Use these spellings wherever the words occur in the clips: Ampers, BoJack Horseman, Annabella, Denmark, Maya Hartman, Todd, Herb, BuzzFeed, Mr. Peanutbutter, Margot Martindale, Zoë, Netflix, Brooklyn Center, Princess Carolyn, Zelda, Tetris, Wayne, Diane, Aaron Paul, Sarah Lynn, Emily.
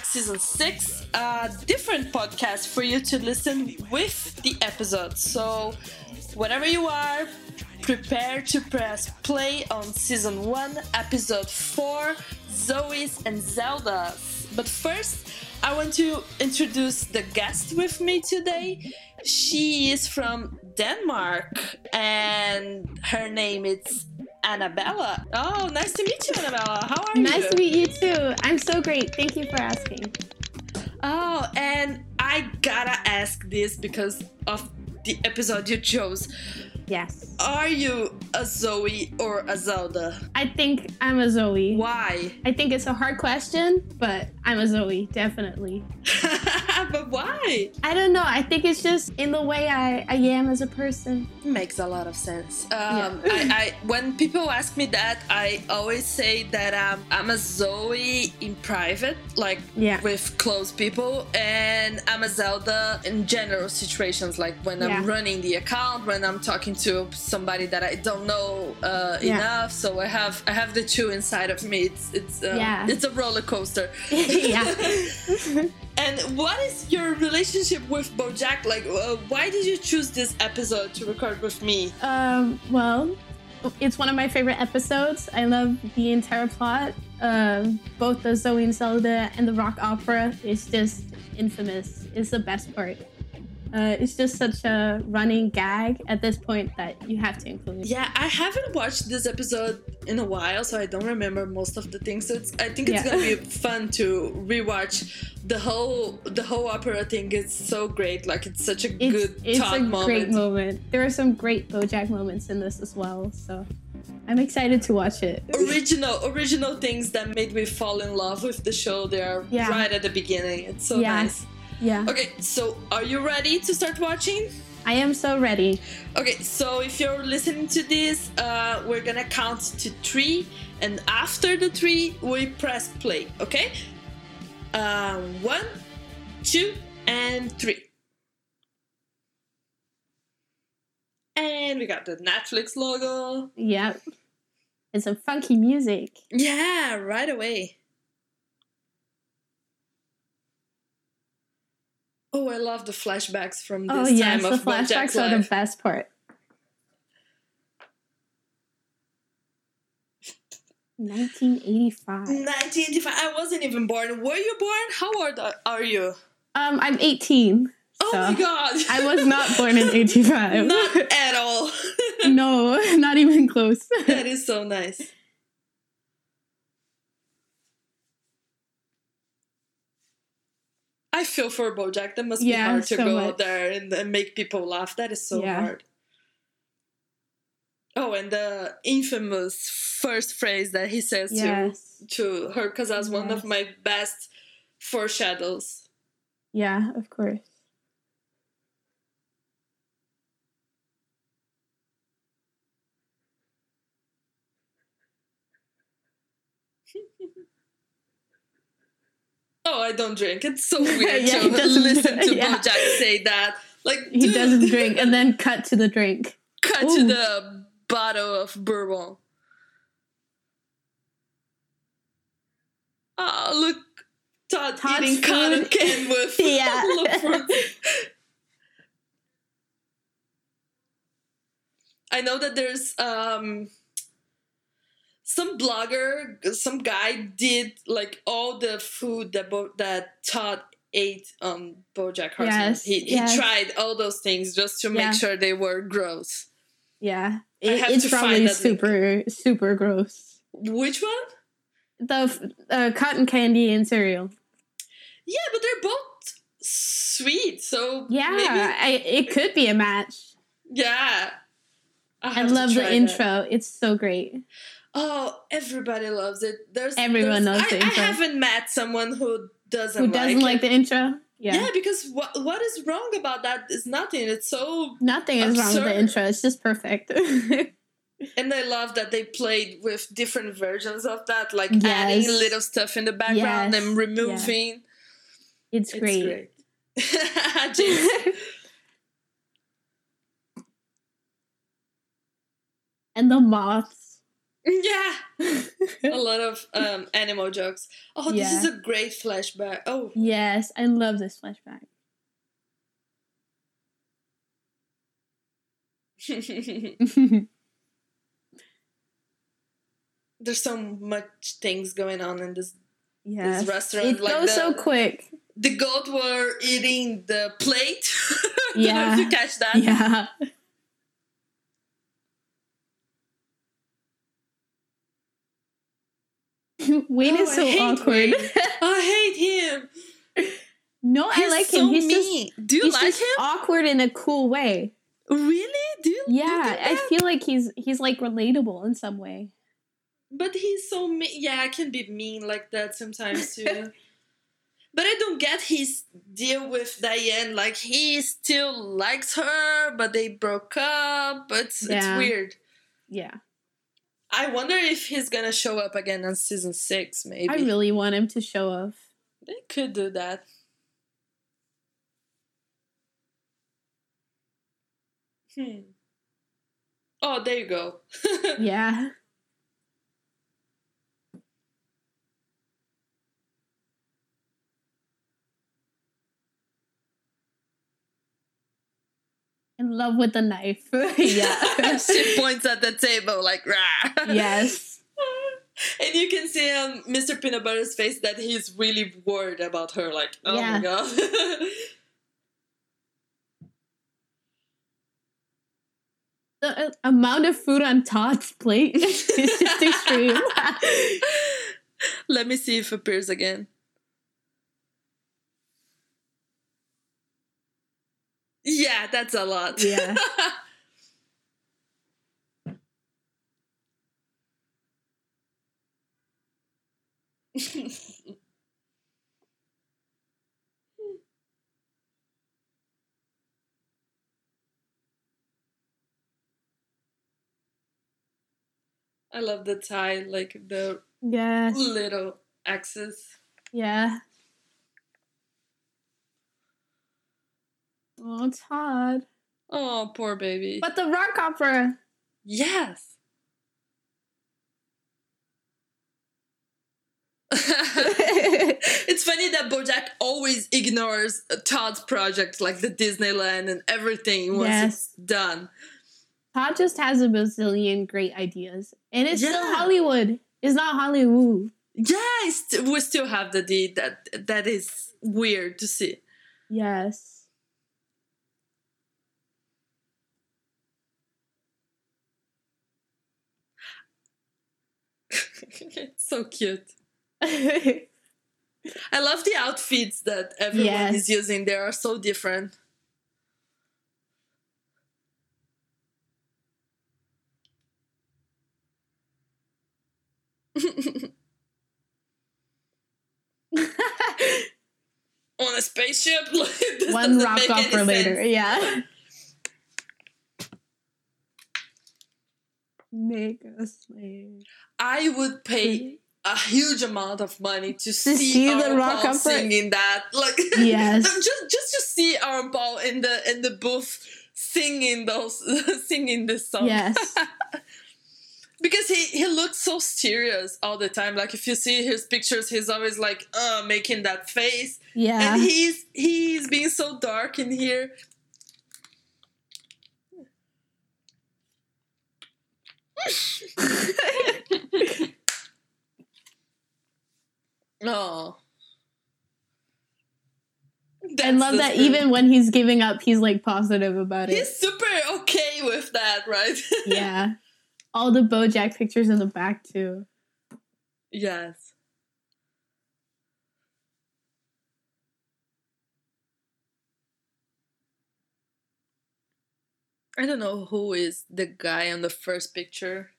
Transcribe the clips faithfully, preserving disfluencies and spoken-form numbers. BoJack Season six, a different podcast for you to listen with the episode. So whenever you are, prepare to press play on Season one, Episode four, Zoe's and Zelda's. But first, I want to introduce the guest with me today. She is from Denmark, and her name is Annabella. Oh, nice to meet you, Annabella. How are you? Nice to meet you, too. I'm so great. Thank you for asking. Oh, and I gotta ask this because of the episode you chose. Yes. Are you a Zoe or a Zelda? I think I'm a Zoe. Why? I think it's a hard question, but I'm a Zoe, definitely. But why? I don't know. I think it's just in the way I, I am as a person. Makes a lot of sense. Um, yeah. I, I when people ask me that, I always say that um, I'm a Zoe in private, like yeah. with close people, and I'm a Zelda in general situations, like when yeah. I'm running the account, when I'm talking to somebody that I don't know uh, yeah. enough. So I have I have the two inside of me. It's it's um, yeah. it's a roller coaster. yeah. And what is your relationship with BoJack? Like, uh, why did you choose this episode to record with me? Um, well, it's one of my favorite episodes. I love the entire plot. Uh, both the Zoe and Zelda and the rock opera is just infamous. It's the best part. Uh, it's just such a running gag at this point that you have to include. Yeah, I haven't watched this episode in a while, so I don't remember most of the things. So it's, I think it's yeah. gonna be fun to rewatch the whole the whole opera thing. It's so great. Like it's such a it's, good it's Todd a moment. Great moment. There are some great BoJack moments in this as well. So I'm excited to watch it. Original original things that made me fall in love with the show. They are yeah. right at the beginning. It's so yeah. nice. Yeah. Okay, so are you ready to start watching? I am so ready. Okay, so if you're listening to this, uh, we're gonna count to three, and after the three, we press play, okay? Um, one, two, and three. And we got the Netflix logo. Yep. And some funky music. Yeah, right away. Oh, I love the flashbacks from this oh, yes, time of BoJack's life. Oh, yes, the flashbacks are the best part. nineteen eighty-five. nineteen eighty-five. I wasn't even born. Were you born? How old are you? Um, I'm eighteen. Oh, so my God. I was not born in eighty-five. Not at all. No, not even close. That is so nice. I feel for BoJack. That must yeah, be hard to so go much. Out there and, and make people laugh. That is so yeah. hard. Oh, and the infamous first phrase that he says yes. to, to Herb, because that's yes. one of my best foreshadows. Yeah, of course. Oh, I don't drink. It's so weird yeah, to listen to yeah. BoJack say that. Like dude. He doesn't drink, and then cut to the drink. Cut Ooh. To the bottle of bourbon. Oh, look, Todd Todd's eating food. Cotton candy with yeah. I know that there's um. Some blogger, some guy did like all the food that Bo- that Todd ate on BoJack Horseman. Yes, he, yes. he tried all those things just to make yeah. sure they were gross. Yeah, it, I have it's to probably find super link. Super gross. Which one? The uh, cotton candy and cereal. Yeah, but they're both sweet, so yeah, maybe... I, it could be a match. Yeah, I, I love the intro. That. It's so great. Oh, everybody loves it. There's everyone there's, loves I, the intro. I haven't met someone who doesn't. Who doesn't like, like the intro? Yeah, yeah. Because what what is wrong about that is nothing. It's so nothing absurd. Is wrong with the intro. It's just perfect. And I love that they played with different versions of that, like yes. adding little stuff in the background yes. and removing. Yeah. It's, it's great. great. Just, and the moths. Yeah. A lot of um, animal jokes. Oh, yeah. This is a great flashback. Oh. Yes, I love this flashback. There's so much things going on in this, yes. this restaurant. It like goes the, so quick. The goat were eating the plate. Yeah. I don't know if you catch that. Yeah. Wayne oh, is so I awkward. I hate him. No, He's I like so him. He's mean. Just, do you he's like just him? Awkward in a cool way. Really? Do you? Yeah, do I feel like he's he's like relatable in some way. But he's so mean. Yeah, I can be mean like that sometimes too. But I don't get his deal with Diane. Like he still likes her, but they broke up. It's yeah. it's weird. Yeah. I wonder if he's gonna show up again on season six, maybe. I really want him to show up. They could do that. Hmm. Oh, there you go. Yeah. In love with the knife. Yeah. She points at the table like, rah. Yes. And you can see on Mister Peanut Butter's face that he's really worried about her. Like, oh yeah. my God. The amount of food on Todd's plate is just extreme. Let me see if it appears again. Yeah, that's a lot. Yeah. I love the tie, like the yes. little axes. Yeah. Oh, Todd. Oh, poor baby. But the rock opera. Yes. It's funny that BoJack always ignores Todd's projects, like the Disneyland and everything once yes. it's done. Todd just has a bazillion great ideas. And it's yeah. still Hollywood. It's not Hollywood. Yeah, it's st- we still have the D. That, that is weird to see. Yes. It's so cute. I love the outfits that everyone yes. is using. They are so different. On a spaceship. One rock off for later. Sense. Yeah. Make a slave. I would pay a huge amount of money to, to see, see Aaron the rock Paul singing that. Like, yes, just just to see Aaron Paul in the in the booth singing those singing this song. Yes, because he he looks so serious all the time. Like if you see his pictures, he's always like uh making that face. Yeah, and he's he's being so dark in here. Oh, that's I love that thing. Even when he's giving up, he's like positive about it. He's super okay with that, right? Yeah, all the BoJack pictures in the back too. Yes. I don't know who is the guy on the first picture.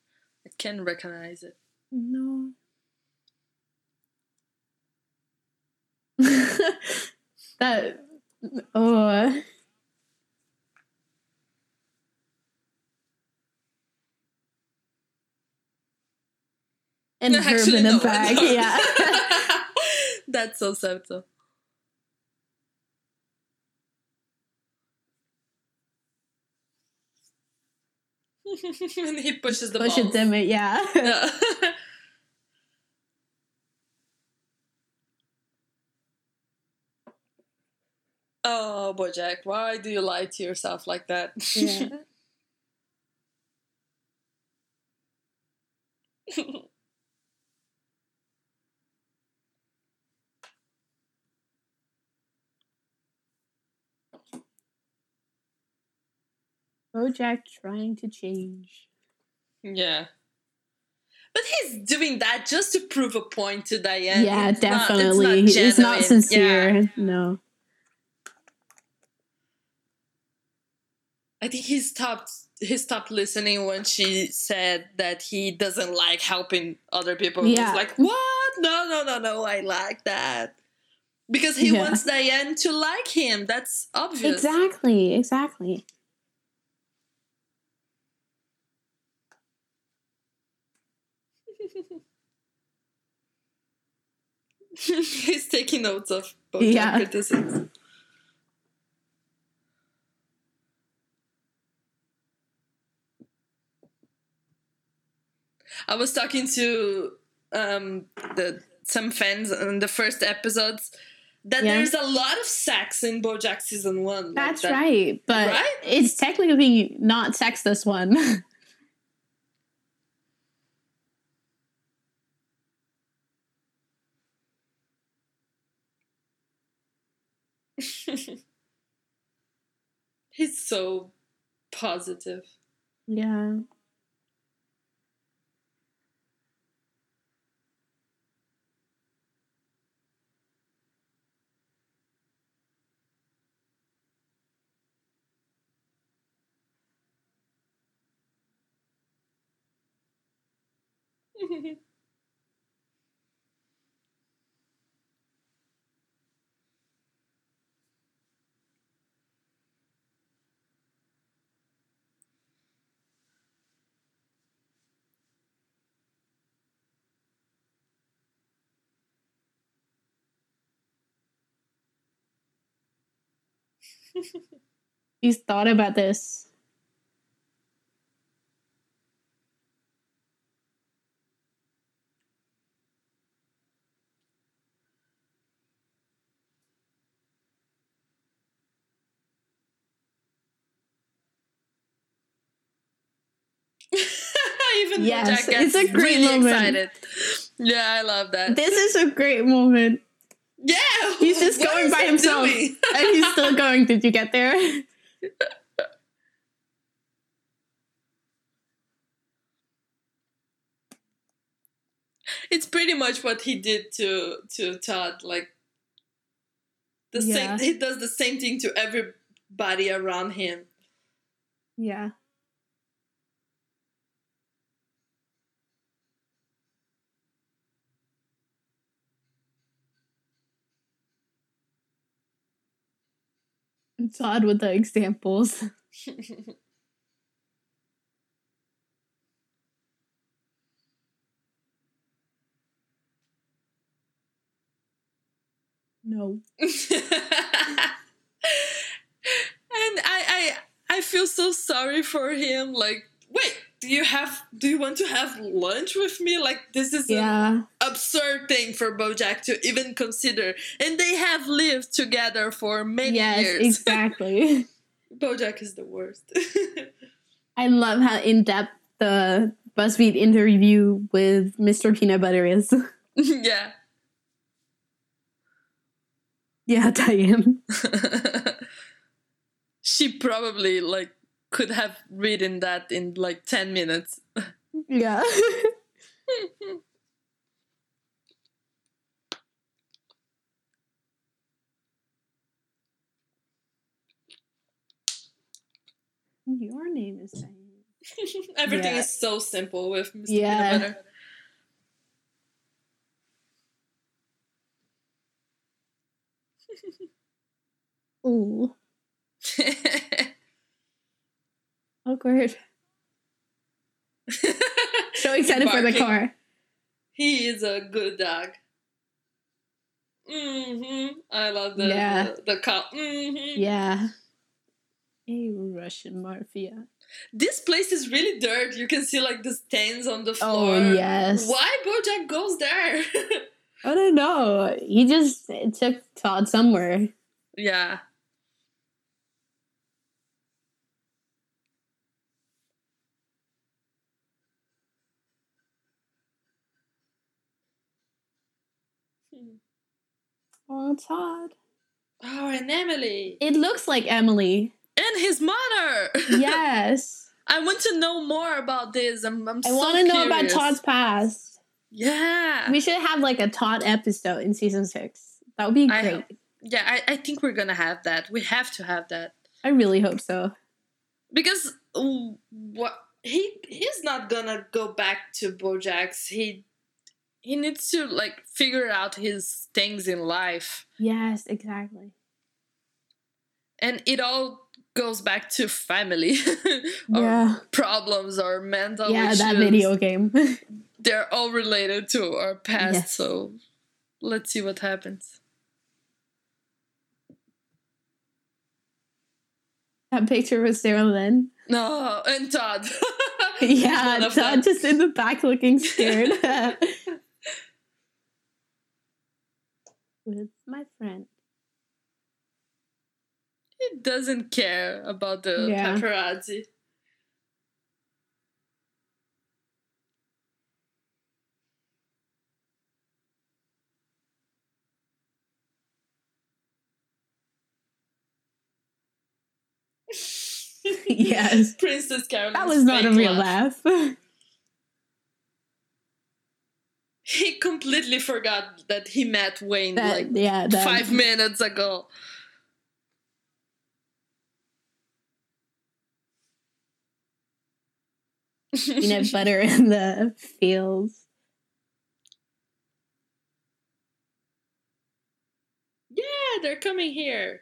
I can't recognize it. No. That... Oh. And no, Herb actually, in the no, back, no. Yeah. That's so sad, though. And he pushes the pushes balls. Pushes them, yeah. No. Oh, BoJack, why do you lie to yourself like that? Yeah. BoJack trying to change. Yeah. But he's doing that just to prove a point to Diane. Yeah, it's definitely. Not, it's, not it's not sincere. Yeah. No. I think he stopped he stopped listening when she said that he doesn't like helping other people. Yeah. He's like, what? No, no, no, no, I like that. Because he yeah. wants Diane to like him. That's obvious. Exactly, exactly. He's taking notes of BoJack yeah. criticism. I was talking to um, the, some fans in the first episodes that yeah. there's a lot of sex in BoJack season one. That's like that. right, but right? It's technically not sex this one. He's so positive. Yeah. He's thought about this. Even yes, BoJack gets it's a great really moment. Excited. Yeah, I love that. This is a great moment. Yeah, he's just what going by himself, doing? And he's still going. Did you get there? It's pretty much what he did to to Todd. Like the yeah. same, he does the same thing to everybody around him. Yeah. Todd with the examples. No. And I, I I feel so sorry for him. Like, wait, do you have do you want to have lunch with me? Like, this is yeah. an absurd thing for BoJack to even consider. And they have lived together for many yes, years. Yes, exactly. BoJack is the worst. I love how in-depth the BuzzFeed interview with Mister Peanutbutter is. Yeah. Yeah, Diane. She probably, like, could have written that in like ten minutes. Yeah. Your name is Diane. Everything yeah. is so simple with Mister Yeah. Peanut Butter. Ooh. Awkward. So excited for the car. He is a good dog. Mm-hmm. I love the, yeah. the, the car. Mm-hmm. Yeah. Hey, Russian mafia. This place is really dirty. You can see like the stains on the floor. Oh, yes. Why BoJack goes there? I don't know. He just took Todd somewhere. Yeah. Hmm. Oh, Todd. Oh, and Emily. It looks like Emily. And his mother. Yes. I want to know more about this. I'm, I'm I so want to know about Todd's past. Yeah. We should have like a Todd episode in season six. That would be great. I, yeah, I, I think we're going to have that. We have to have that. I really hope so. Because what he he's not going to go back to BoJack's. He He needs to, like, figure out his things in life. Yes, exactly. And it all goes back to family. or yeah. problems or mental yeah, issues. Yeah, that video game. They're all related to our past, yes. So let's see what happens. That picture with Sarah Lynn. No, and Todd. yeah, Todd just in the back looking scared. With my friend. He doesn't care about the yeah. paparazzi. Yes. Princess Carolyn. That was not a real laugh. laugh. He completely forgot that he met Wayne that, like yeah, that. five minutes ago. Peanut butter in the fields. Yeah, they're coming here.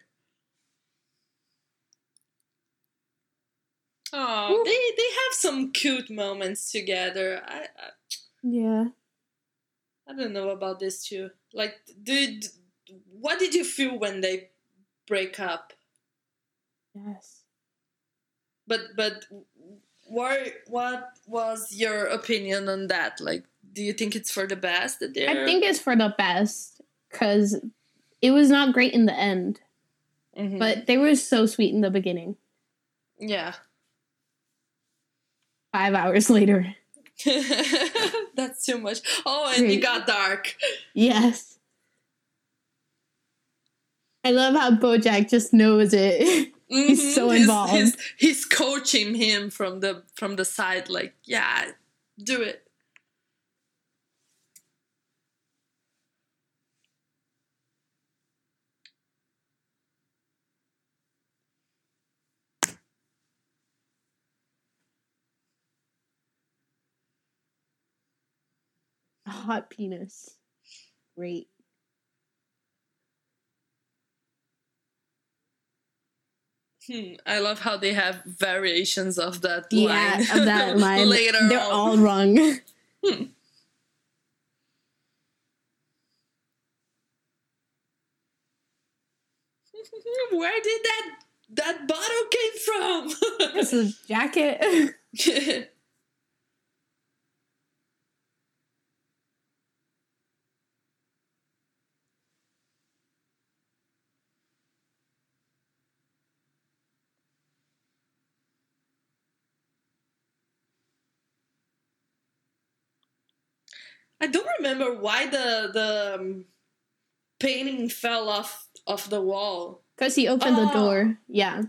Oh, they, they have some cute moments together. I, I yeah. I don't know about this too. Like, dude, what did you feel when they break up? Yes. But but what what was your opinion on that? Like, do you think it's for the best that they're? I think it's for the best because it was not great in the end, mm-hmm. but they were so sweet in the beginning. Yeah. Five hours later. That's too much. Oh, and it got dark. Yes. I love how BoJack just knows it. Mm-hmm. He's so involved. He's, he's, he's coaching him from the from the side, like, yeah, do it. Hot penis. Great. Hmm, I love how they have variations of that yeah, line. Yeah, of that line. Later They're on. all wrong. Hmm. Where did that that bottle came from? It's a jacket. I don't remember why the the um, painting fell off, off the wall. Because he opened oh. the door. Yeah.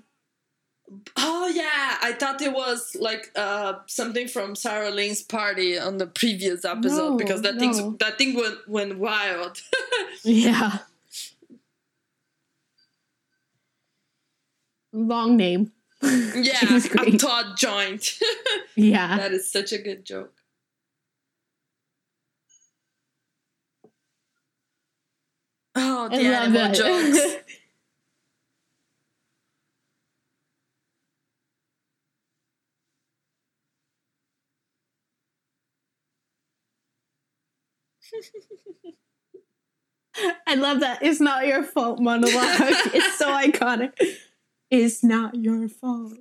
Oh, yeah. I thought it was like uh, something from Sarah Lynn's party on the previous episode. No, because that, no. that thing went, went wild. Yeah. Long name. Yeah. A Todd joint. Yeah. That is such a good joke. Oh, the animal jokes. I love that. It's not your fault monologue. It's so iconic. It's not your fault.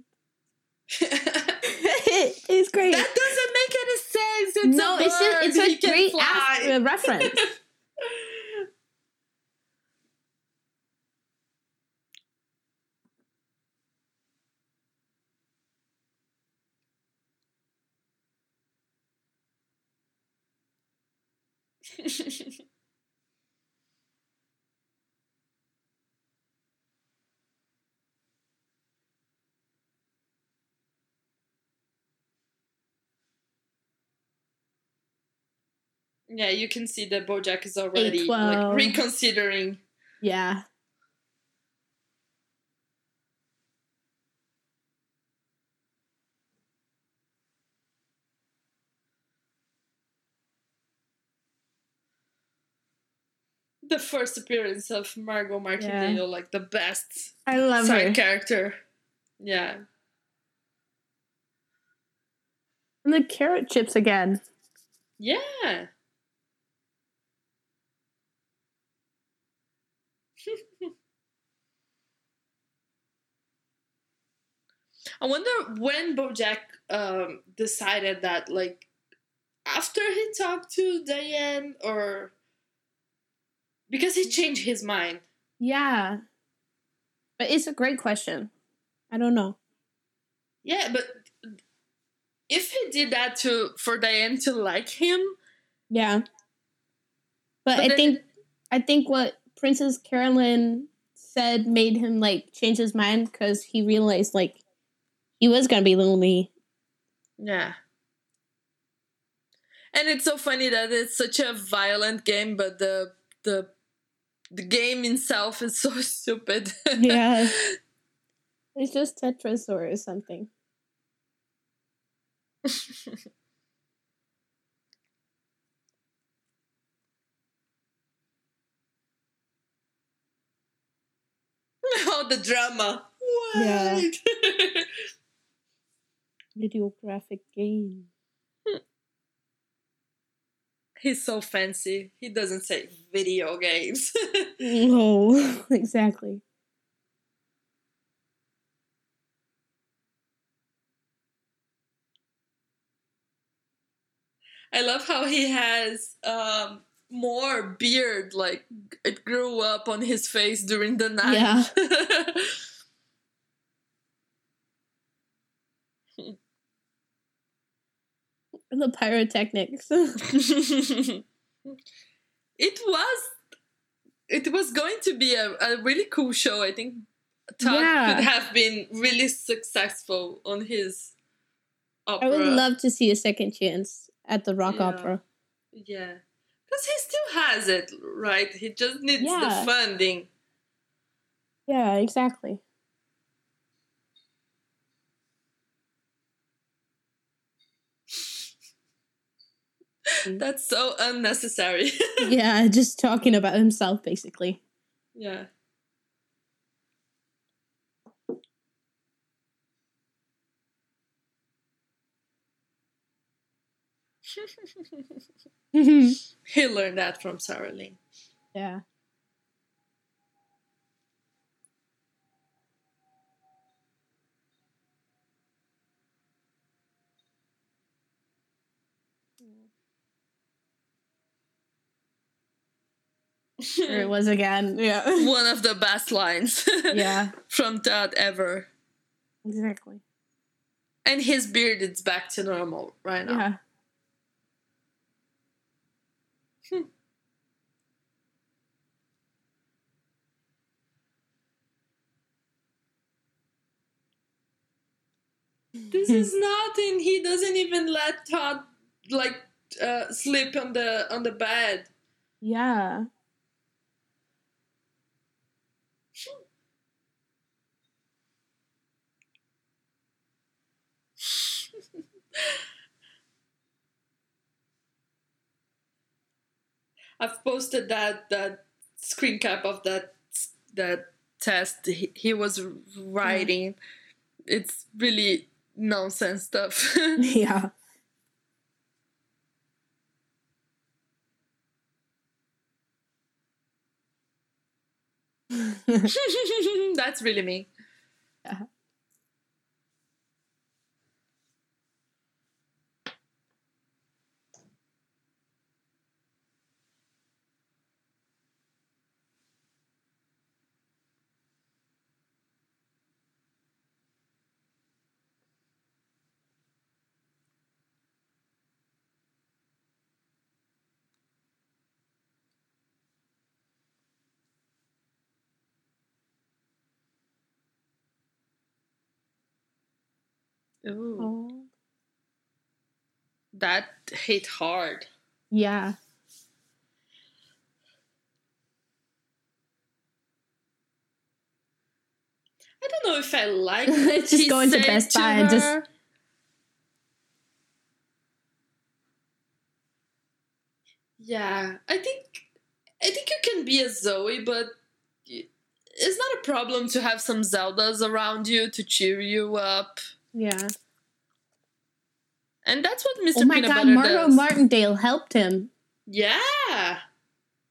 It's great. That doesn't make any sense. It's no, a it's just, it's a he great ass, uh, reference. Yeah, you can see that BoJack is already like reconsidering. Yeah. The first appearance of Margot Martindale, yeah. like the best I love side her. character. Yeah. And the carrot chips again. Yeah. I wonder when BoJack um, decided that, like, after he talked to Diane, or because he changed his mind. Yeah, but it's a great question. I don't know. Yeah, but if he did that to for Diane to like him, yeah. But, but I think I think what Princess Carolyn said made him like change his mind, because he realized like. He was going to be lonely. Yeah. And it's so funny that it's such a violent game, but the the the game itself is so stupid. Yeah. It's just Tetris or something. Oh, the drama. What? Yeah. Video graphic game. He's so fancy. He doesn't say video games. No, exactly. I love how he has um, more beard. Like, it grew up on his face during the night. Yeah. The pyrotechnics. It was it was going to be a, a really cool show. I think Todd yeah. could have been really successful on his opera. I would love to see a second chance at the rock yeah. opera. Yeah. Because he still has it, right? He just needs yeah. the funding. Yeah, exactly. That's so unnecessary. Yeah, just talking about himself, basically. Yeah. He learned that from Sarah Lynn. Yeah. Sure it was again. Yeah. One of the best lines. Yeah. From Todd ever. Exactly. And his beard is back to normal right now. Yeah. Hmm. This is nothing. He doesn't even let Todd like uh, sleep on the on the bed. Yeah. I've posted that that screen cap of that that test he, he was writing. Yeah. It's really nonsense stuff. Yeah. That's really me. Uh-huh. Ooh. Oh. That hit hard. Yeah. I don't know if I like it. Just he going to Best Buy and just... Yeah, I think I think you can be a Zoë, but it's not a problem to have some Zeldas around you to cheer you up. Yeah. And that's what Mister Peanutbutter does. Oh my Peanut God, Butter Margot does. Martindale helped him. Yeah.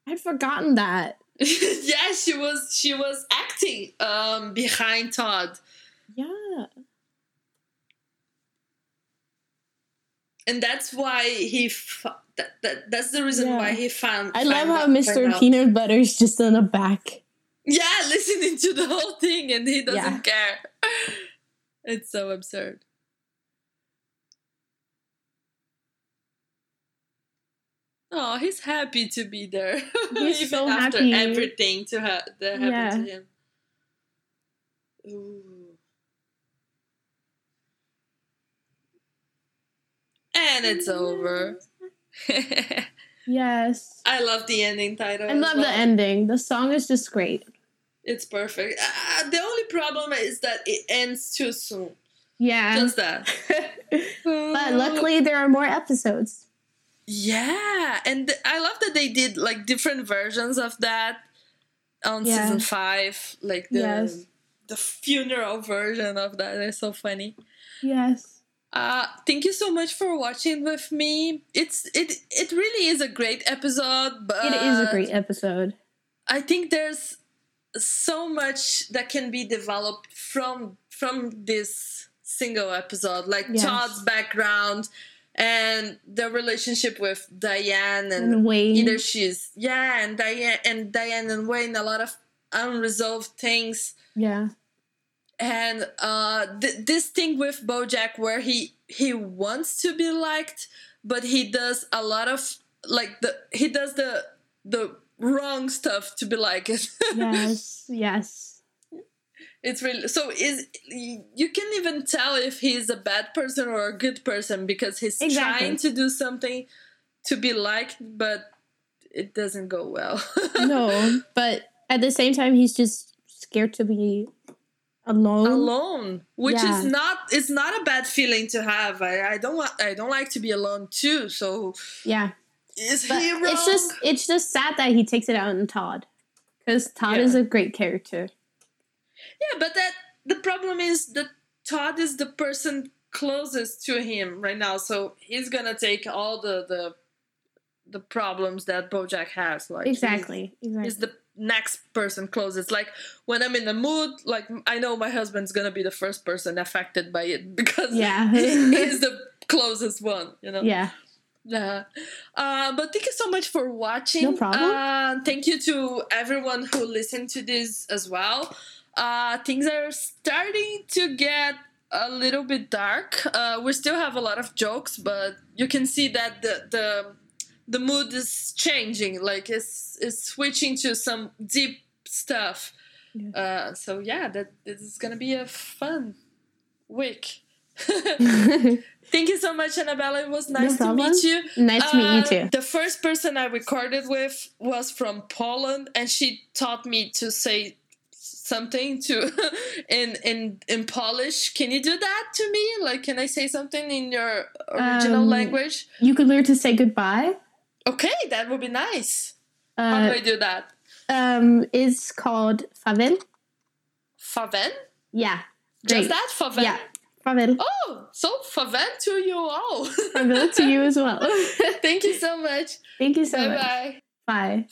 I'd forgotten that. yeah, she was she was acting um, behind Todd. Yeah. And that's why he... Fu- that, that That's the reason yeah. why he found... I love how Mister Peanutbutter is just on the back. Yeah, listening to the whole thing and he doesn't yeah. care. It's so absurd. Oh, he's happy to be there. He's Even so after happy. everything to ha- that happened yeah. to him. Ooh. And it's over. Yes. I love the ending title. I love well. the ending. The song is just great. It's perfect. Uh, the only problem is that it ends too soon. Yeah. Just that. But luckily there are more episodes. Yeah. And th- I love that they did like different versions of that on yeah. season five. Like the yes. the funeral version of that. It's so funny. Yes. Uh, thank you so much for watching with me. It's it it really is a great episode. But it is a great episode. I think there's so much that can be developed from from this single episode, like yes. Todd's background and the relationship with Diane and, and Wayne. Either she's yeah and Diane and Diane and Wayne, a lot of unresolved things. Yeah. And uh th- this thing with BoJack where he he wants to be liked, but he does a lot of like the he does the the wrong stuff to be like it. yes, yes. It's really so. Is you can even tell if he's a bad person or a good person because he's exactly. trying to do something to be liked, but it doesn't go well. No, but at the same time, he's just scared to be alone. Alone, which yeah. is not. It's not a bad feeling to have. I, I don't want. I don't like to be alone too. So yeah. Is he wrong? It's just it's just sad that he takes it out on Todd, because Todd yeah. is a great character. Yeah, but that the problem is that Todd is the person closest to him right now, so he's gonna take all the the, the problems that BoJack has. Like exactly, he's, exactly. He's the next person closest. Like when I'm in the mood, like I know my husband's gonna be the first person affected by it because yeah. he, he's the closest one. You know. Yeah. Yeah, uh, but thank you so much for watching. No problem. Uh, thank you to everyone who listened to this as well. Uh, things are starting to get a little bit dark. Uh, we still have a lot of jokes, but you can see that the the, the mood is changing. Like it's it's switching to some deep stuff. Yeah. Uh, so yeah, that this is gonna be a fun week. Thank you so much, Annabella. It was nice no to meet you. Nice uh, to meet you too. The first person I recorded with was from Poland, and she taught me to say something to in in in Polish. Can you do that to me? Like, can I say something in your original um, language? You could learn to say goodbye. Okay, that would be nice. Uh, How do I do that? Um, it's called Faven. Faven? Yeah. Great. Just that Faven. Yeah. Oh, so faven to you all. Faven to you as well. Thank you so much. Thank you so Bye-bye. much. Bye. Bye.